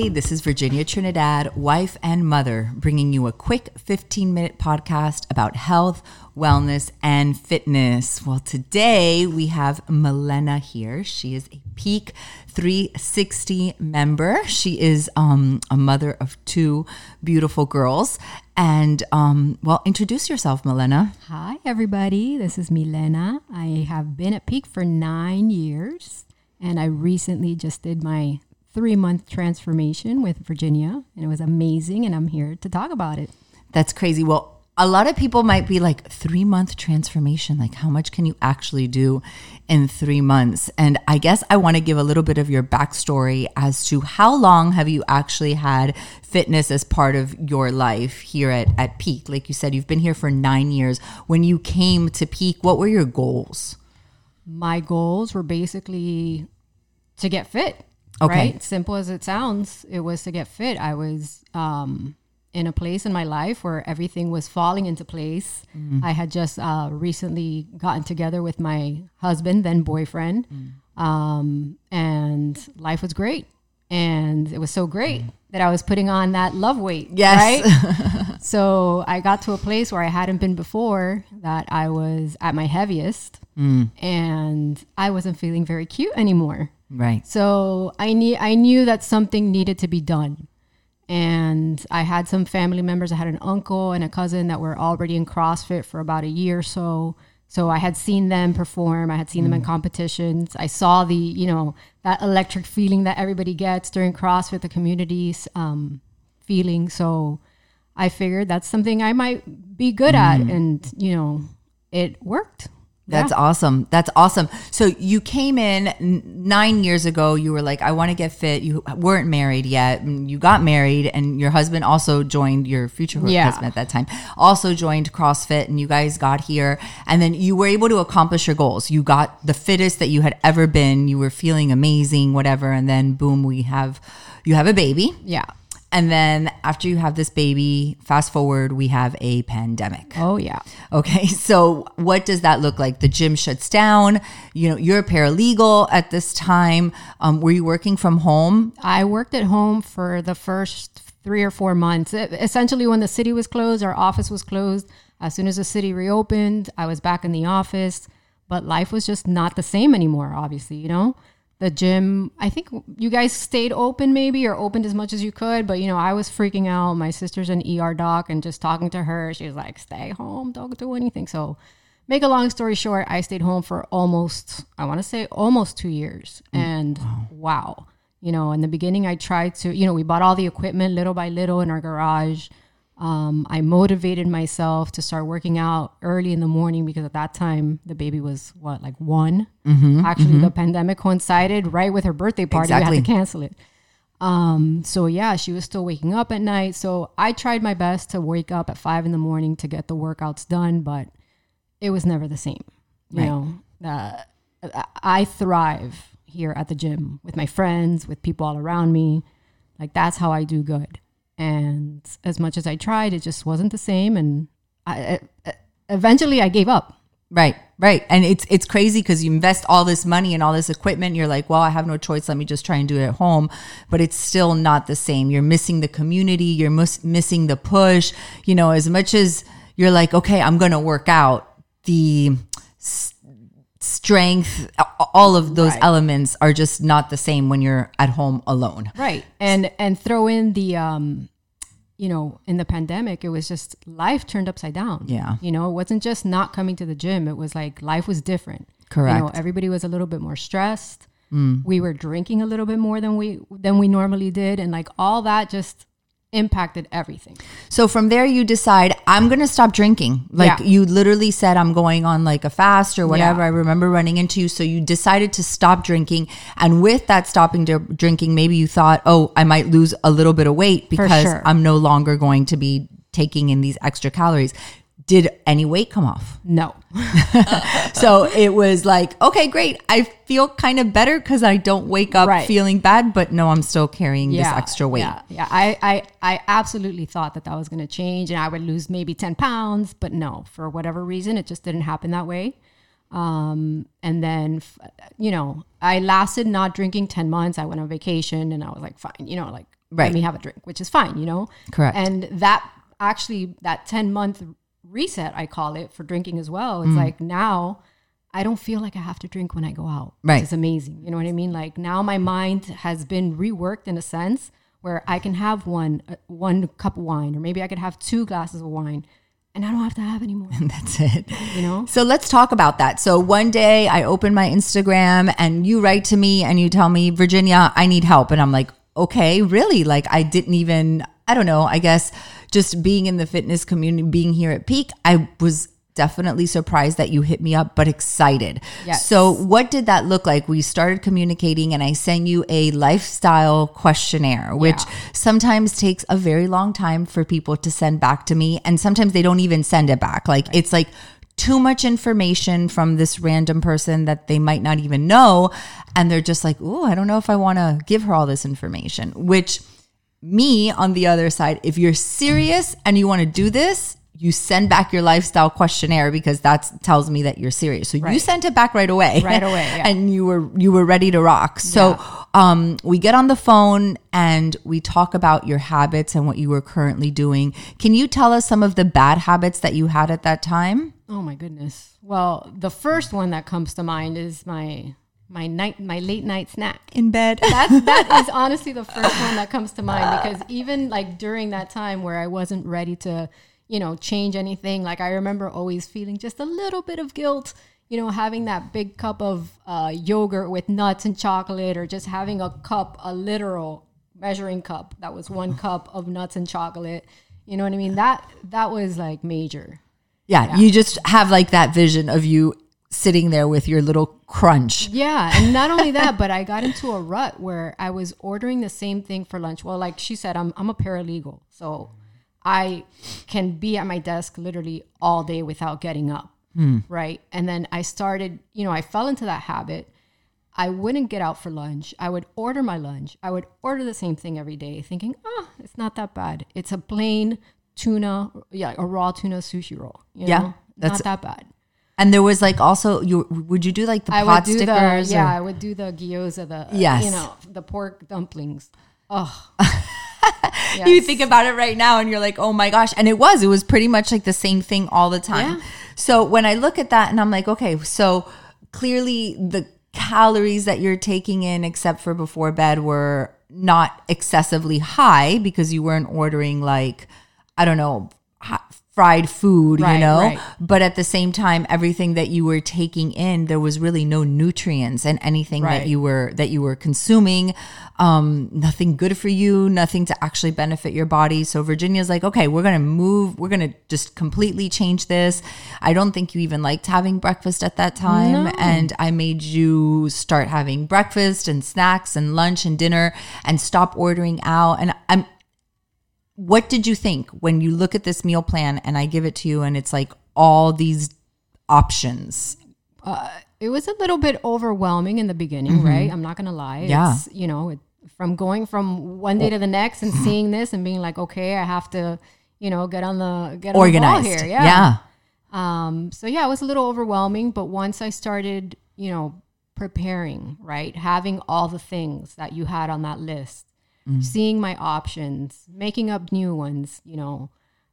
Hey, this is Virginia Trinidad, wife and mother, bringing you a quick 15-minute podcast about health, wellness, and fitness. Well, today we have Milena here. She is a Peak 360 member. She is a mother of two beautiful girls. And, well, introduce yourself, Milena. Hi, everybody. This is Milena. I have been at Peak for 9 years, and I recently just did my 3-month transformation with Virginia, and it was amazing, and I'm here to talk about it. That's crazy. Well, a lot of people might be like, 3-month transformation, like how much can you actually do in 3 months? And I guess I want to give a little bit of your backstory as to how long have you actually had fitness as part of your life here at Peak? Like you said, you've been here for 9 years. When you came to Peak, what were your goals? My goals were basically to get fit. Okay. Right? Simple as it sounds, it was to get fit. I was in a place in my life where everything was falling into place. Mm-hmm. I had just recently gotten together with my husband, then boyfriend, and life was great. And it was so great that I was putting on that love weight, right? So I got to a place where I hadn't been before, that I was at my heaviest, and I wasn't feeling very cute anymore. Right. So I knew that something needed to be done. And I had some family members. I had an uncle and a cousin that were already in CrossFit for about a year or so. So I had seen them perform. I had seen them in competitions. I saw the, you know, that electric feeling that everybody gets during CrossFit, the community's feeling. So I figured that's something I might be good at. And, you know, it worked. That's awesome. That's awesome. So you came in 9 years ago. You were like, I want to get fit. You weren't married yet. You got married, and your husband also joined, your future husband at that time, also joined CrossFit, and you guys got here. And then you were able to accomplish your goals. You got the fittest that you had ever been. You were feeling amazing, whatever. And then boom, you have a baby. Yeah. And then after you have this baby, fast forward, we have a pandemic. Oh, yeah. Okay. So what does that look like? The gym shuts down. You know, you're a paralegal at this time. Were you working from home? I worked at home for the first 3 or 4 months. Essentially, when the city was closed, our office was closed. As soon as the city reopened, I was back in the office. But life was just not the same anymore, obviously, you know? The gym, I think you guys stayed open maybe, or opened as much as you could. But, you know, I was freaking out. My sister's an ER doc, and just talking to her, she was like, stay home, don't do anything. So make a long story short, I stayed home for almost 2 years. And wow. You know, in the beginning, I tried to, you know, we bought all the equipment little by little in our garage. I motivated myself to start working out early in the morning, because at that time the baby was like one. The pandemic coincided right with her birthday party. Exactly. We had to cancel it. So yeah, she was still waking up at night. So I tried my best to wake up at 5 a.m. to get the workouts done, but it was never the same. You know, I thrive here at the gym with my friends, with people all around me. Like, that's how I do good. And as much as I tried, it just wasn't the same. And I eventually gave up. Right, right. And it's crazy, because you invest all this money and all this equipment. You're like, well, I have no choice. Let me just try and do it at home. But it's still not the same. You're missing the community. You're missing the push. You know, as much as you're like, okay, I'm going to work out, the strength, all of those elements are just not the same when you're at home alone. Right. And throw in the, you know, in the pandemic, it was just life turned upside down. Yeah. You know, it wasn't just not coming to the gym. It was like life was different. Correct. You know, everybody was a little bit more stressed. We were drinking a little bit more than we normally did. And like all that just impacted everything. So from there you decide, I'm going to stop drinking. Like you literally said, I'm going on like a fast or whatever. Yeah. I remember running into you. So you decided to stop drinking. And with that stopping drinking, maybe you thought, oh, I might lose a little bit of weight because I'm no longer going to be taking in these extra calories. Did any weight come off? No. So it was like, okay, great. I feel kind of better because I don't wake up feeling bad, but no, I'm still carrying this extra weight. Yeah. I absolutely thought that was going to change and I would lose maybe 10 pounds, but no, for whatever reason, it just didn't happen that way. And then, you know, I lasted not drinking 10 months. I went on vacation and I was like, fine, you know, like Right. Let me have a drink, which is fine, you know? Correct. And that actually, that 10-month reset, I call it, for drinking as well. It's like now I don't feel like I have to drink when I go out. Right. It's amazing. You know what I mean? Like now my mind has been reworked in a sense where I can have one cup of wine, or maybe I could have 2 glasses of wine, and I don't have to have anymore. And that's it. You know? So let's talk about that. So one day I open my Instagram and you write to me and you tell me, Virginia, I need help. And I'm like, okay, really? Like I didn't even, I don't know, I guess just being in the fitness community, being here at Peak, I was definitely surprised that you hit me up, but excited. Yes. So what did that look like? We started communicating and I sent you a lifestyle questionnaire, which sometimes takes a very long time for people to send back to me. And sometimes they don't even send it back. Like it's like too much information from this random person that they might not even know. And they're just like, oh, I don't know if I want to give her all this information, which me on the other side, if you're serious and you want to do this, you send back your lifestyle questionnaire because that tells me that you're serious. So you sent it back right away. Right away. Yeah. And you were ready to rock. So we get on the phone and we talk about your habits and what you were currently doing. Can you tell us some of the bad habits that you had at that time? Oh my goodness. Well, the first one that comes to mind is my late night snack in bed. That is honestly the first one that comes to mind, because even like during that time where I wasn't ready to, you know, change anything. Like I remember always feeling just a little bit of guilt, you know, having that big cup of yogurt with nuts and chocolate, or just having a cup, a literal measuring cup. That was 1 cup of nuts and chocolate. You know what I mean? That was like major. Yeah. You just have like that vision of you sitting there with your little crunch. Yeah. And not only that, but I got into a rut where I was ordering the same thing for lunch. Well, like she said, I'm a paralegal. So I can be at my desk literally all day without getting up, right? And then I started, you know, I fell into that habit. I wouldn't get out for lunch. I would order my lunch. I would order the same thing every day thinking, it's not that bad. It's a plain tuna, a raw tuna sushi roll. You know? That's not that bad. And there was like also, would you do like the pot stickers? I would do the gyoza, the pork dumplings. Oh, yes. You think about it right now and you're like, oh my gosh. And it was pretty much like the same thing all the time. Yeah. So when I look at that and I'm like, okay, so clearly the calories that you're taking in, except for before bed, were not excessively high because you weren't ordering like, I don't know, fried food, right, you know, right. But at the same time, everything that you were taking in, there was really no nutrients and anything right. that you were consuming, nothing good for you, nothing to actually benefit your body. So Virginia's like, okay, we're going to just completely change this. I don't think you even liked having breakfast at that time. No. And I made you start having breakfast and snacks and lunch and dinner and stop ordering out. And what did you think when you look at this meal plan and I give it to you and it's like all these options? It was a little bit overwhelming in the beginning, right? I'm not going to lie. Yeah. It's, you know, from going from one day to the next and seeing this and being like, okay, I have to, you know, get on the ball here. Yeah. So yeah, it was a little overwhelming, but once I started, you know, preparing, right? Having all the things that you had on that list. Mm-hmm. Seeing my options, making up new ones, you know,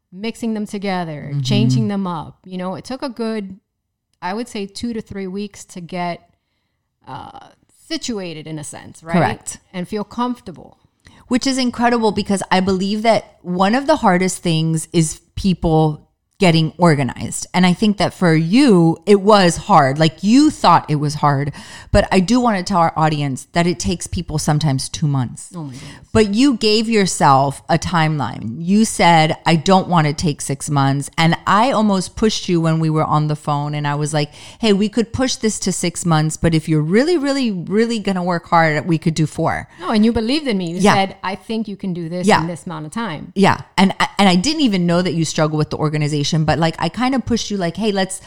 mixing them together, changing them up. You know, it took a good, I would say 2 to 3 weeks to get situated in a sense, right? Correct. And feel comfortable. Which is incredible because I believe that one of the hardest things is people getting organized. And I think that for you, it was hard. Like you thought it was hard, but I do want to tell our audience that it takes people sometimes 2 months. Oh my goodness. But you gave yourself a timeline. You said, I don't want to take 6 months. And I almost pushed you when we were on the phone and I was like, hey, we could push this to 6 months, but if you're really, really, really going to work hard, we could do 4. No, and you believed in me. You said, I think you can do this in this amount of time. Yeah. And I didn't even know that you struggle with the organization. But like I kind of pushed you like, hey, let's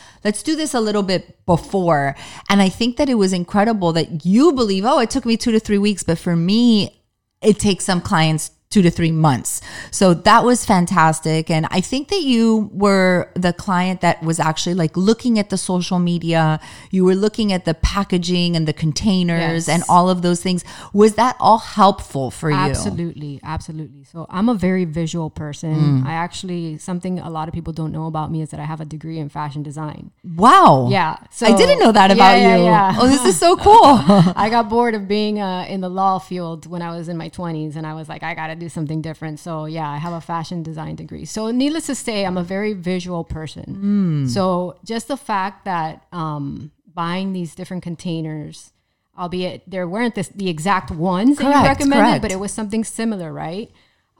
do this a little bit before. And I think that it was incredible that you believe, oh, it took me 2 to 3 weeks. But for me, it takes some clients 2 to 3 months. So that was fantastic. And I think that you were the client that was actually like looking at the social media. You were looking at the packaging and the containers, yes, and all of those things. Was that all helpful for you? Absolutely. Absolutely. So I'm a very visual person. Mm. I actually, something a lot of people don't know about me is that I have a degree in fashion design. Wow. Yeah. So I didn't know that about you. Yeah. Oh, this is so cool. I got bored of being in the law field when I was in my 20s, and I was like, I got to do something different. So yeah, I have a fashion design degree. So needless to say, I'm a very visual person. Mm. So just the fact that buying these different containers, albeit there weren't the exact ones that you recommended, but it was something similar, right?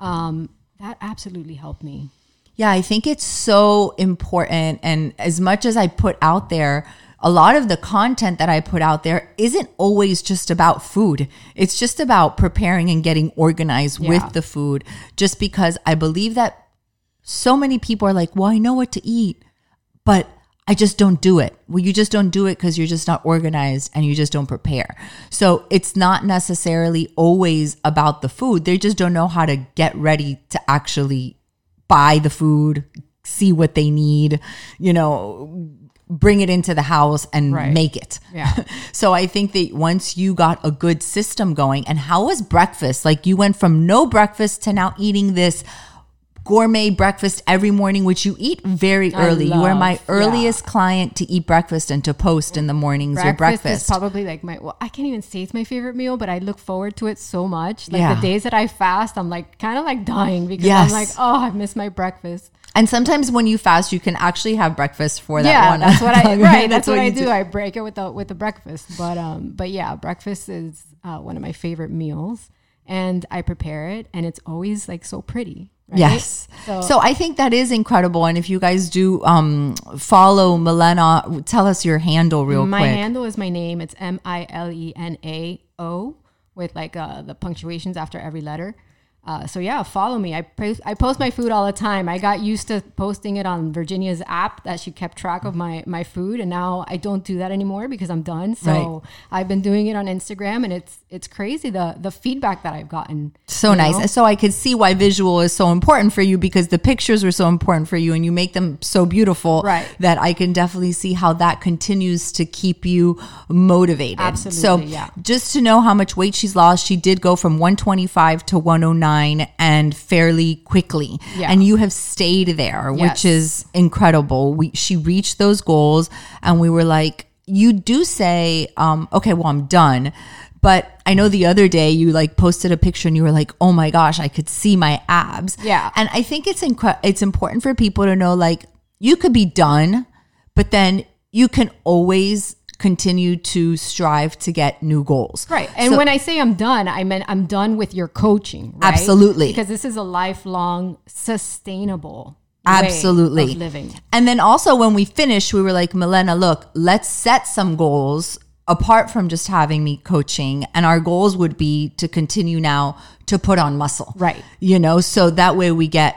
That absolutely helped me. Yeah, I think it's so important. And as much as I put out there, a lot of the content that I put out there isn't always just about food. It's just about preparing and getting organized with the food, just because I believe that so many people are like, well, I know what to eat, but I just don't do it. Well, you just don't do it because you're just not organized and you just don't prepare. So it's not necessarily always about the food. They just don't know how to get ready to actually buy the food, see what they need, bring it into the house and make it. Yeah. So I think that once you got a good system going, and how was breakfast? Like, you went from no breakfast to now eating this gourmet breakfast every morning, which you eat very early. You were my earliest client to eat breakfast and to post in the mornings your breakfast. Is probably like I can't even say it's my favorite meal, but I look forward to it so much. Like the days that I fast, I'm like kind of like dying because I'm like, oh, I miss my breakfast. And sometimes when you fast, you can actually have breakfast for that one. That's what I That's what I do. I break it with the breakfast. But yeah, breakfast is one of my favorite meals, and I prepare it, and it's always like so pretty. Right? Yes. So I think that is incredible. And if you guys do follow Milena, tell us your handle real quick. My handle is my name. It's MILENAO with like the punctuations after every letter. So yeah, follow me. I post my food all the time. I got used to posting it on Virginia's app that she kept track of my food. And now I don't do that anymore because I'm done. So I've been doing it on Instagram, and it's crazy. The feedback that I've gotten. So nice. And so I could see why visual is so important for you, because the pictures were so important for you and you make them so beautiful that I can definitely see how that continues to keep you motivated. Absolutely. So just to know how much weight she's lost, she did go from 125 to 109. And fairly quickly. Yeah. And you have stayed there, which is incredible. She reached those goals, and we were like, you do say, okay, well, I'm done. But I know the other day you like posted a picture and you were like, oh my gosh, I could see my abs. Yeah. And I think it's important for people to know, like, you could be done, but then you can always continue to strive to get new goals. Right. And so, when I say I'm done, I mean I'm done with your coaching, right? Absolutely. Because this is a lifelong, sustainable way of living. And then also when we finished, we were like, Milena, look, let's set some goals apart from just having me coaching. And our goals would be to continue now to put on muscle. Right. So that way we get,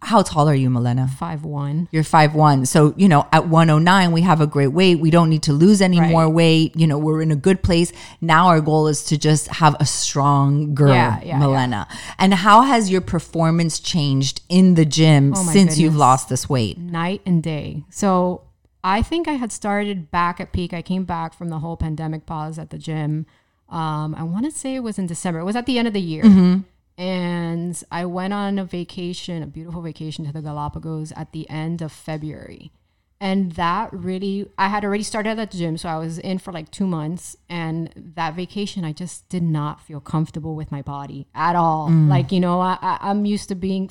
how tall are you, Milena? 5'1". You're 5'1". So, at 109, we have a great weight. We don't need to lose any more weight. We're in a good place. Now our goal is to just have a strong girl, Milena. Yeah. And how has your performance changed in the gym since you've lost this weight? Night and day. So I think I had started back at peak. I came back from the whole pandemic pause at the gym. I want to say it was in December. It was at the end of the year. Mm-hmm. And I went on a beautiful vacation to the Galapagos at the end of February. And that really, I had already started at the gym, so I was in for like 2 months. And that vacation, I just did not feel comfortable with my body at all. Mm. Like, I'm used to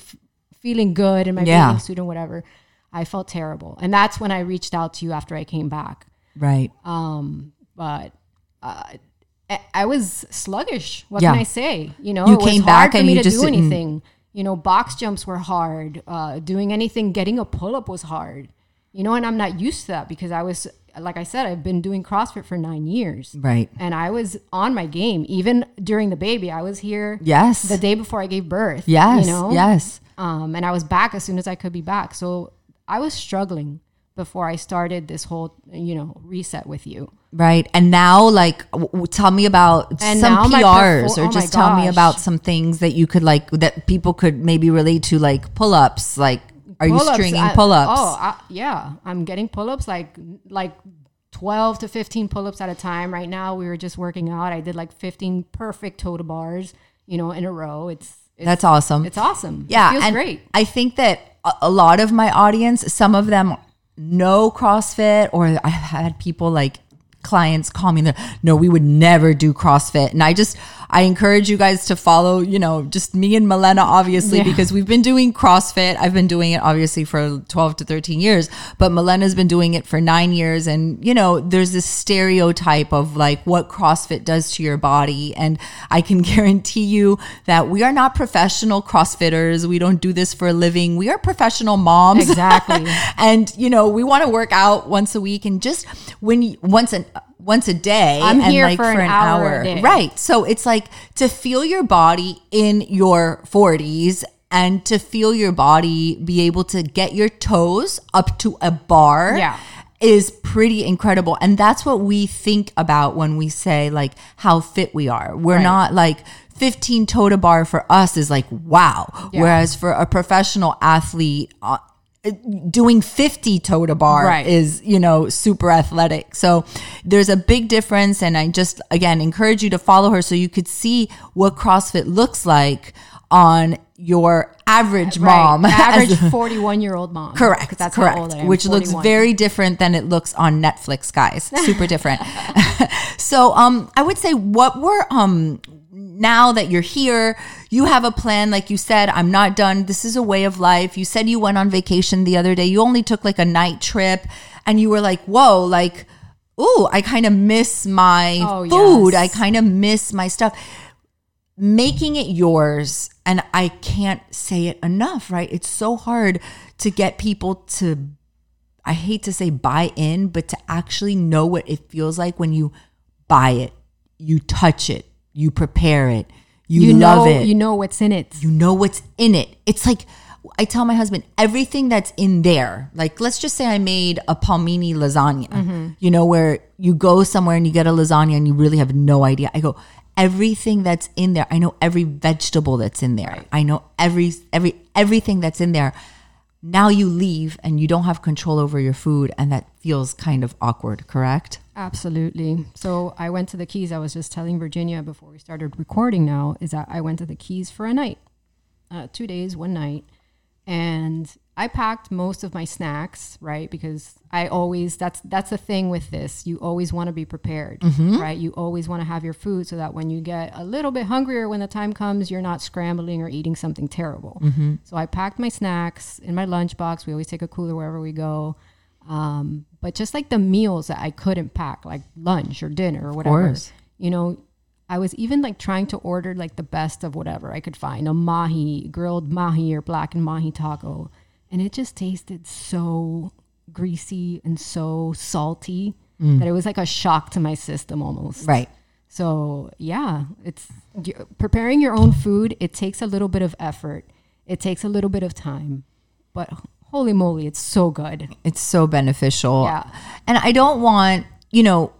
feeling good in my bathing suit and whatever. I felt terrible. And that's when I reached out to you after I came back. Right. I was sluggish. What can I say? It was hard for me to do anything. Box jumps were hard. Doing anything, getting a pull-up was hard. And I'm not used to that because I was, like I said, I've been doing CrossFit for 9 years. Right. And I was on my game. Even during the baby, I was here. Yes. The day before I gave birth. Yes. Yes. And I was back as soon as I could be back. So I was struggling. before I started this whole, you know, reset with you. Right. And now, like, tell me about some PRs or just tell me about some things that you could, like, that people could maybe relate to, like pull-ups. Like, are you stringing pull-ups? Yeah. I'm getting pull-ups, like 12 to 15 pull-ups at a time. Right now, we were just working out. I did like 15 perfect total bars, you know, in a row. That's awesome. It's awesome. Yeah. It feels great. I think that a lot of my audience, some of them no CrossFit, or I've had people like clients call me and no, we would never do CrossFit. And I encourage you guys to follow, you know, just me and Milena, obviously, because we've been doing CrossFit. I've been doing it obviously for 12 to 13 years, but Milena's been doing it for 9 years. And, you know, there's this stereotype of like what CrossFit does to your body. And I can guarantee you that we are not professional CrossFitters. We don't do this for a living. We are professional moms. Exactly. And, you know, we want to work out once a week, and just once a day, I'm and here like for an hour. Right. So it's like to feel your body in your 40s and to feel your body be able to get your toes up to a bar is pretty incredible. And that's what we think about when we say like how fit we are. We're not like 15 toe to bar for us is like, wow. Yeah. Whereas for a professional athlete, doing 50 toe to bar is, you know, super athletic. So there's a big difference. And I just, again, encourage you to follow her so you could see what CrossFit looks like on your average mom. Average 41-year-old mom. Correct. That's correct. How old I am, which 41. Looks very different than it looks on Netflix, guys. Super different. So I would say what were... now that you're here, you have a plan. Like you said, I'm not done. This is a way of life. You said you went on vacation the other day. You only took like a night trip and you were like, whoa, like, ooh, I kind of miss my food. Yes. I kind of miss my stuff. Making it yours. And I can't say it enough, right? It's so hard to get people to, I hate to say buy in, but to actually know what it feels like when you buy it, you touch it. You prepare it. You love it. You know what's in it. You know what's in it. It's like I tell my husband, everything that's in there. Like, let's just say I made a Palmini lasagna, you know, where you go somewhere and you get a lasagna and you really have no idea. I go, everything that's in there. I know every vegetable that's in there. I know everything that's in there. Now you leave and you don't have control over your food, and that feels kind of awkward, correct? Absolutely. So I went to the Keys. I was just telling Virginia before we started recording now is that I went to the Keys for a night, 2 days, one night. And I packed most of my snacks, right? Because I always, that's the thing with this. You always want to be prepared, right? You always want to have your food so that when you get a little bit hungrier, when the time comes, you're not scrambling or eating something terrible. So I packed my snacks in my lunchbox. We always take a cooler wherever we go. But just like the meals that I couldn't pack, like lunch or dinner or whatever, you know, I was even like trying to order like the best of whatever I could find, a mahi, grilled mahi or blackened mahi taco. And it just tasted so greasy and so salty that it was like a shock to my system almost. Right. So yeah, it's preparing your own food. It takes a little bit of effort. It takes a little bit of time, but holy moly, it's so good. It's so beneficial. Yeah. And I don't want, you know,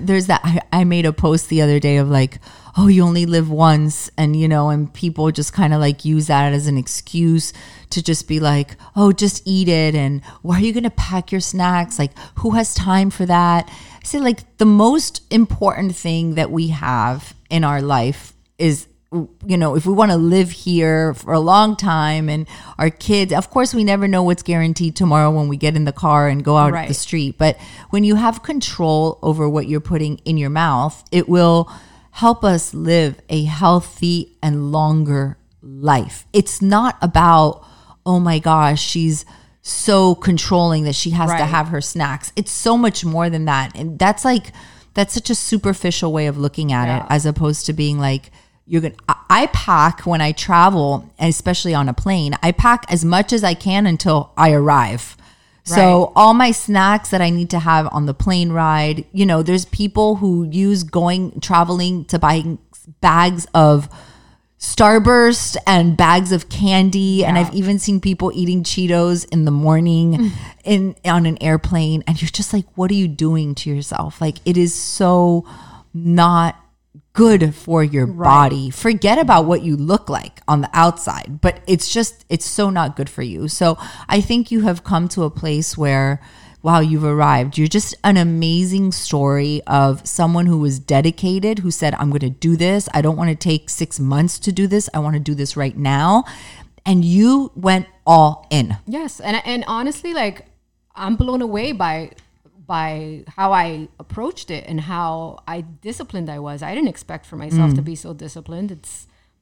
there's that, I made a post the other day of like, oh, you only live once. And, you know, and people just kind of like use that as an excuse to just be like, oh, just eat it. And why are you going to pack your snacks? Like, who has time for that? I say like the most important thing that we have in our life is, you know, if we want to live here for a long time and our kids, of course, we never know what's guaranteed tomorrow when we get in the car and go out the street. But when you have control over what you're putting in your mouth, it will help us live a healthy and longer life. It's not about, oh my gosh, she's so controlling that she has to have her snacks. It's so much more than that. And that's like, that's such a superficial way of looking at it, as opposed to being like, I pack when I travel, especially on a plane. I pack as much as I can until I arrive. Right. So all my snacks that I need to have on the plane ride, you know, there's people who use traveling to buy bags of Starburst and bags of candy, and I've even seen people eating Cheetos in the morning on an airplane, and you're just like, what are you doing to yourself? Like, it is so not good for your body. Forget about what you look like on the outside, but it's just, it's so not good for you. So I think you have come to a place where, wow, you've arrived. You're just an amazing story of someone who was dedicated, who said, I'm going to do this. I don't want to take 6 months to do this. I want to do this right now. And you went all in. Yes. And honestly, like, I'm blown away by how I approached it and how disciplined I was. I didn't expect for myself to be so disciplined.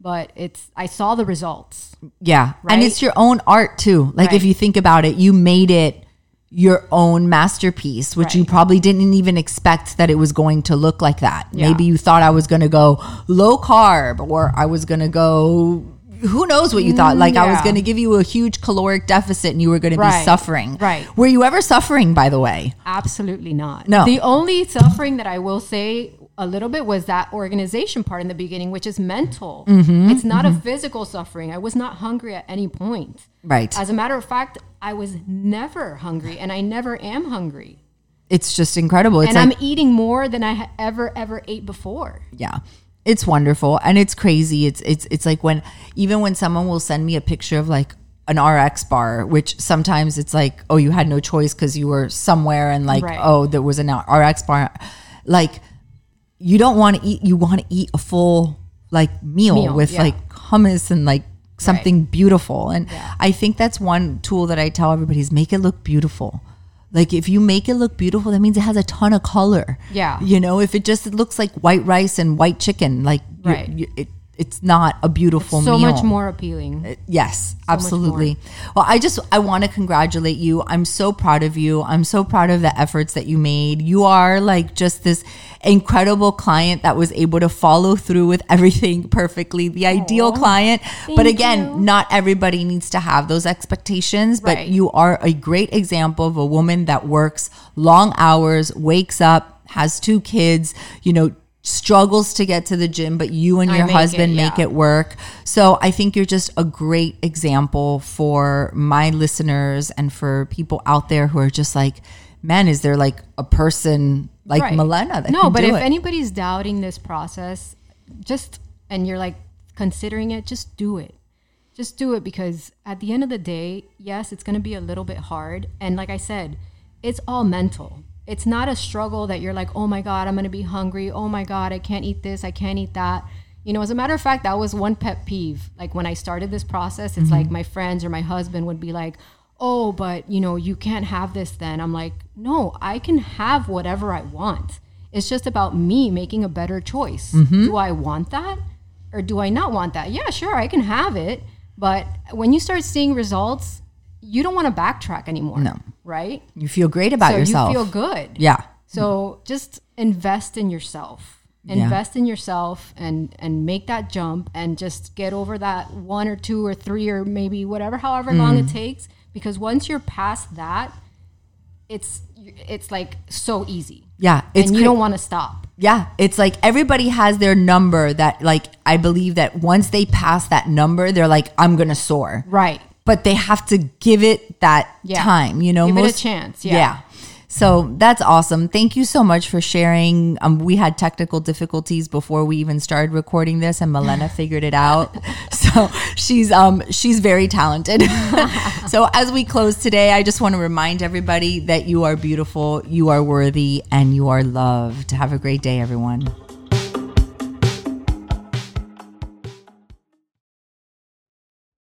I saw the results. Yeah. Right? And it's your own art too. Like, if you think about it, you made it your own masterpiece, which you probably didn't even expect that it was going to look like that. Yeah. Maybe you thought I was going to go low carb, or I was going to go, who knows what you thought. Like, I was going to give you a huge caloric deficit and you were going to be suffering. Right. Were you ever suffering, by the way? Absolutely not. No. The only suffering that I will say a little bit was that organization part in the beginning, which is mental. Mm-hmm, it's not a physical suffering. I was not hungry at any point. Right. As a matter of fact, I was never hungry, and I never am hungry. It's just incredible. It's I'm eating more than I ever ate before. Yeah. It's wonderful. And it's crazy. It's like when someone will send me a picture of like an RX bar, which sometimes it's like, oh, you had no choice because you were somewhere, and like, oh, there was an RX bar. Like, you don't want to eat. You want to eat a full like meal with like hummus and like something beautiful. And I think that's one tool that I tell everybody is make it look beautiful. Like, if you make it look beautiful, that means it has a ton of color. Yeah. You know, if it just looks like white rice and white chicken, like it's not a beautiful meal. So much more appealing. Yes, so absolutely. Well, I want to congratulate you. I'm so proud of you. I'm so proud of the efforts that you made. You are like just this incredible client that was able to follow through with everything perfectly. The ideal client. But again, not everybody needs to have those expectations. But you are a great example of a woman that works long hours, wakes up, has 2 kids, you know, struggles to get to the gym, but you and your husband make it work. So I think you're just a great example for my listeners and for people out there who are just like, man, is there like a person like Milena that can do it? No, but if anybody's doubting this process, and you're like considering it, just do it. Just do it, because at the end of the day, yes, it's going to be a little bit hard. And like I said, it's all mental. It's not a struggle that you're like, oh my God, I'm going to be hungry. Oh my God, I can't eat this. I can't eat that. You know, as a matter of fact, that was one pet peeve. Like, when I started this process, it's like my friends or my husband would be like, oh, but you know, you can't have this then. I'm like, no, I can have whatever I want. It's just about me making a better choice. Mm-hmm. Do I want that or do I not want that? Yeah, sure, I can have it. But when you start seeing results, you don't want to backtrack anymore. No. Right? You feel great about yourself. You feel good. Yeah. So just invest in yourself. Invest in yourself and make that jump and just get over that 1 or 2 or 3 or maybe whatever, however long it takes. Because once you're past that, it's like so easy. Yeah. It's and you don't want to stop. Yeah. It's like everybody has their number that, like, I believe that once they pass that number, they're like, I'm going to soar. Right. But they have to give it that time, you know. Give it a chance, yeah. So that's awesome. Thank you so much for sharing. We had technical difficulties before we even started recording this, and Milena figured it out. So she's very talented. So as we close today, I just want to remind everybody that you are beautiful, you are worthy, and you are loved. Have a great day, everyone.